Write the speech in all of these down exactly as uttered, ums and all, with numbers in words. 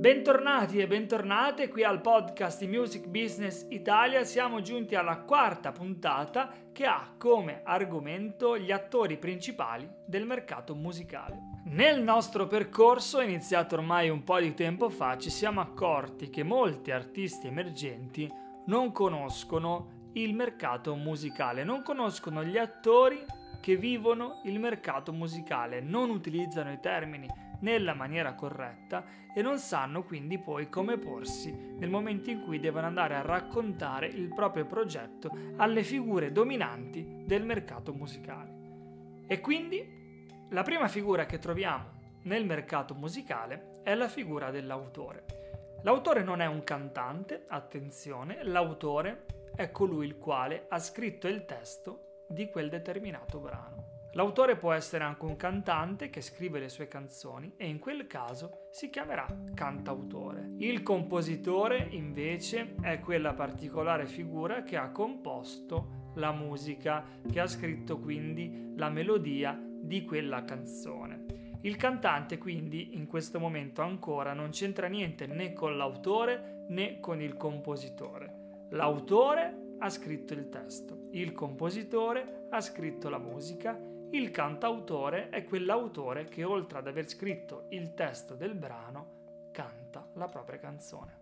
Bentornati e bentornate qui al podcast di Music Business Italia. Siamo giunti alla quarta puntata che ha come argomento gli attori principali del mercato musicale. Nel nostro percorso, iniziato ormai un po' di tempo fa, ci siamo accorti che molti artisti emergenti non conoscono il mercato musicale, non conoscono gli attori che vivono il mercato musicale, non utilizzano i termini nella maniera corretta e non sanno quindi poi come porsi nel momento in cui devono andare a raccontare il proprio progetto alle figure dominanti del mercato musicale. E quindi la prima figura che troviamo nel mercato musicale è la figura dell'autore. L'autore non è un cantante, attenzione, l'autore è colui il quale ha scritto il testo di quel determinato brano. L'autore può essere anche un cantante che scrive le sue canzoni e in quel caso si chiamerà cantautore. Il compositore invece è quella particolare figura che ha composto la musica, che ha scritto quindi la melodia di quella canzone. Il cantante quindi in questo momento ancora non c'entra niente né con l'autore né con il compositore. L'autore ha scritto il testo, il compositore ha scritto la musica, il cantautore è quell'autore che, oltre ad aver scritto il testo del brano, canta la propria canzone.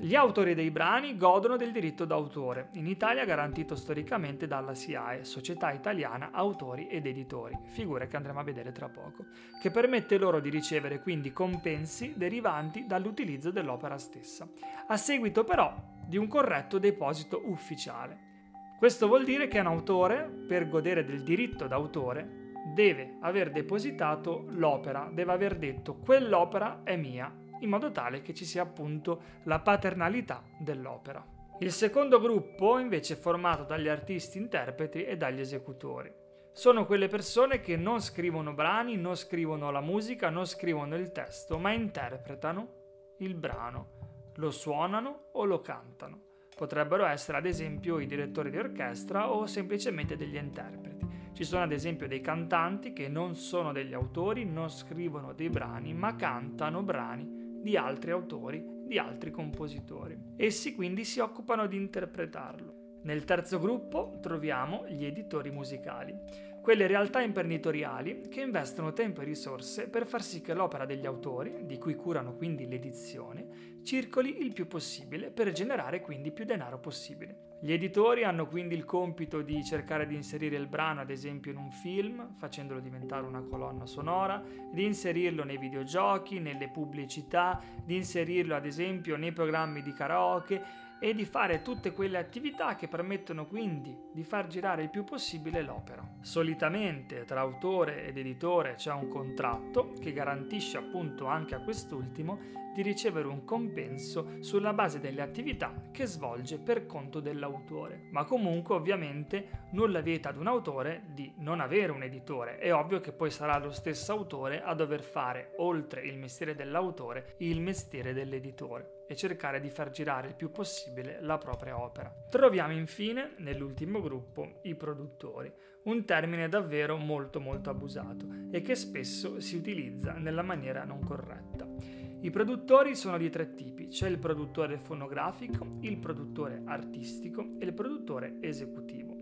Gli autori dei brani godono del diritto d'autore, in Italia garantito storicamente dalla S I A E, Società Italiana Autori ed Editori, figura che andremo a vedere tra poco, che permette loro di ricevere quindi compensi derivanti dall'utilizzo dell'opera stessa, a seguito però di un corretto deposito ufficiale. Questo vuol dire che un autore, per godere del diritto d'autore, deve aver depositato l'opera, deve aver detto quell'opera è mia, in modo tale che ci sia appunto la paternalità dell'opera. Il secondo gruppo invece è formato dagli artisti interpreti e dagli esecutori. Sono quelle persone che non scrivono brani, non scrivono la musica, non scrivono il testo, ma interpretano il brano, lo suonano o lo cantano. Potrebbero essere ad esempio i direttori di orchestra o semplicemente degli interpreti. Ci sono ad esempio dei cantanti che non sono degli autori, non scrivono dei brani, ma cantano brani di altri autori, di altri compositori. Essi quindi si occupano di interpretarlo. Nel terzo gruppo troviamo gli editori musicali, quelle realtà imprenditoriali che investono tempo e risorse per far sì che l'opera degli autori, di cui curano quindi l'edizione, circoli il più possibile per generare quindi più denaro possibile. Gli editori hanno quindi il compito di cercare di inserire il brano ad esempio in un film, facendolo diventare una colonna sonora, di inserirlo nei videogiochi, nelle pubblicità, di inserirlo ad esempio nei programmi di karaoke, e di fare tutte quelle attività che permettono quindi di far girare il più possibile l'opera. Solitamente tra autore ed editore c'è un contratto che garantisce appunto anche a quest'ultimo di ricevere un compenso sulla base delle attività che svolge per conto dell'autore. Ma comunque ovviamente nulla vieta ad un autore di non avere un editore. È ovvio che poi sarà lo stesso autore a dover fare, oltre il mestiere dell'autore, il mestiere dell'editore e cercare di far girare il più possibile la propria opera. Troviamo infine, nell'ultimo gruppo, i produttori, un termine davvero molto molto abusato e che spesso si utilizza nella maniera non corretta. I produttori sono di tre tipi, c'è il produttore fonografico, il produttore artistico e il produttore esecutivo.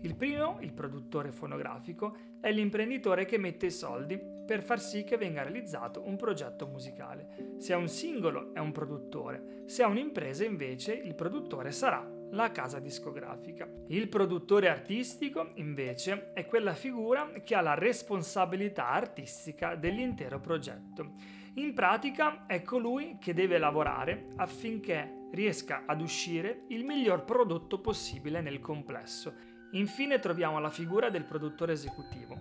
Il primo, il produttore fonografico, è l'imprenditore che mette i soldi per far sì che venga realizzato un progetto musicale. Se è un singolo è un produttore, se è un'impresa invece il produttore sarà la casa discografica. Il produttore artistico invece è quella figura che ha la responsabilità artistica dell'intero progetto. In pratica è colui che deve lavorare affinché riesca ad uscire il miglior prodotto possibile nel complesso. Infine troviamo la figura del produttore esecutivo,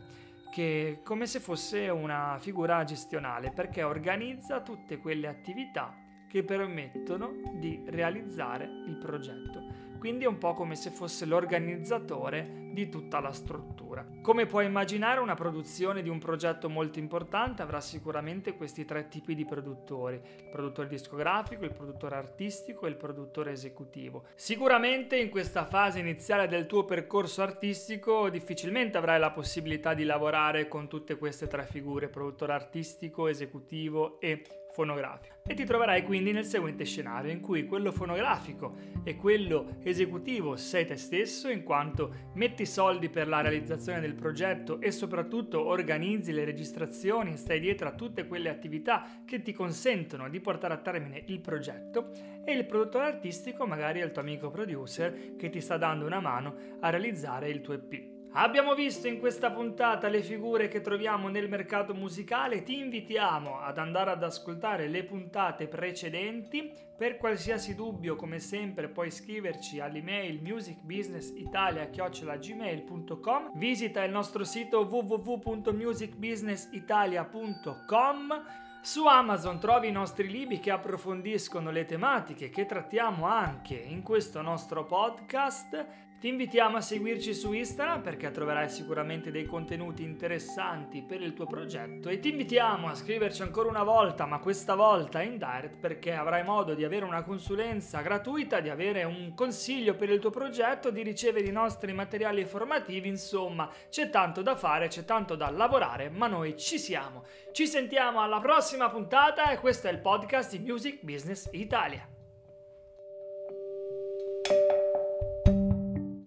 che è come se fosse una figura gestionale perché organizza tutte quelle attività che permettono di realizzare il progetto. Quindi è un po' come se fosse l'organizzatore di tutta la struttura. Come puoi immaginare, una produzione di un progetto molto importante avrà sicuramente questi tre tipi di produttori: il produttore discografico, il produttore artistico e il produttore esecutivo. Sicuramente in questa fase iniziale del tuo percorso artistico difficilmente avrai la possibilità di lavorare con tutte queste tre figure: produttore artistico, esecutivo e fonografico. E ti troverai quindi nel seguente scenario, in cui quello fonografico e quello esecutivo sei te stesso, in quanto metti soldi per la realizzazione del progetto e soprattutto organizzi le registrazioni, stai dietro a tutte quelle attività che ti consentono di portare a termine il progetto, e il produttore artistico magari è il tuo amico producer che ti sta dando una mano a realizzare il tuo E P. Abbiamo visto in questa puntata le figure che troviamo nel mercato musicale. Ti invitiamo ad andare ad ascoltare le puntate precedenti. Per qualsiasi dubbio, come sempre, puoi scriverci all'email musicbusinessitalia chiocciola gmail punto com. Visita il nostro sito w w w punto music business italia punto com. Su Amazon trovi i nostri libri che approfondiscono le tematiche che trattiamo anche in questo nostro podcast. Ti invitiamo a seguirci su Instagram, perché troverai sicuramente dei contenuti interessanti per il tuo progetto, e ti invitiamo a scriverci ancora una volta, ma questa volta in direct, perché avrai modo di avere una consulenza gratuita, di avere un consiglio per il tuo progetto, di ricevere i nostri materiali formativi. Insomma, c'è tanto da fare, c'è tanto da lavorare, ma noi ci siamo. Ci sentiamo alla prossima puntata, e questo è il podcast di Music Business Italia.